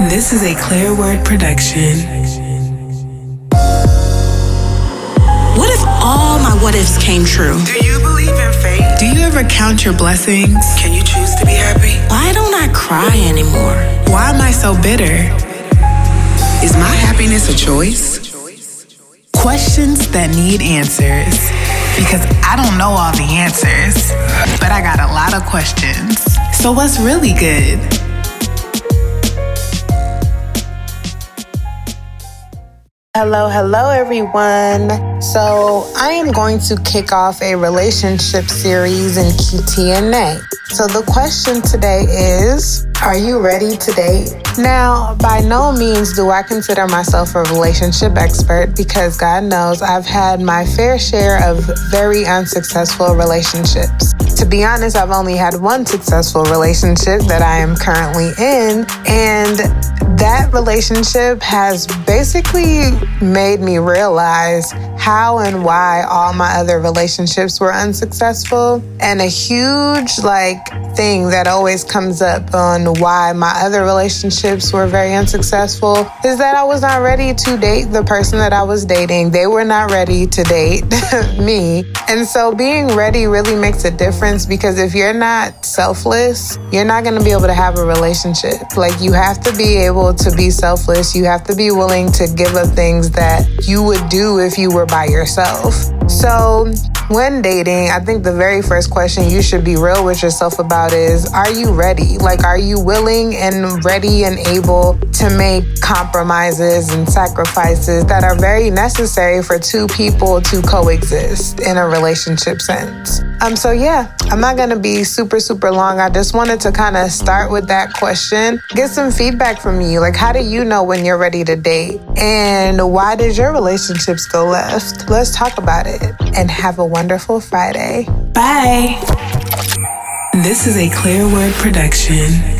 This is a ClearWord production. What if all my what ifs came true? Do you believe in fate? Do you ever count your blessings? Can you choose to be happy? Why don't I cry anymore? Why am I so bitter? Is my happiness a choice? Questions that need answers. Because I don't know all the answers, but I got a lot of questions. So what's really good? Hello everyone. So I am going to kick off a relationship series in QTNA. So the question today is, are you ready to date? Now, by no means do I consider myself a relationship expert because God knows I've had my fair share of very unsuccessful relationships. To be honest, I've only had one successful relationship that I am currently in, and that relationship has basically made me realize how and why all my other relationships were unsuccessful. And a huge thing that always comes up on why my other relationships were very unsuccessful is that I was not ready to date the person that I was dating. They were not ready to date me. And so being ready really makes a difference, because if you're not selfless, you're not going to be able to have a relationship. You have to be able to be selfless. You have to be willing to give up things that you would do if you were by yourself. So when dating, I think the very first question you should be real with yourself about is, are you ready? Are you willing and ready and able to make compromises and sacrifices that are very necessary for two people to coexist in a relationship sense? So yeah, I'm not going to be super long. I just wanted to kind of start with that question, get some feedback from you. How do you know when you're ready to date? And why did your relationships go left? Let's talk about it and have a wonderful Friday. Bye. This is a ClearWord production.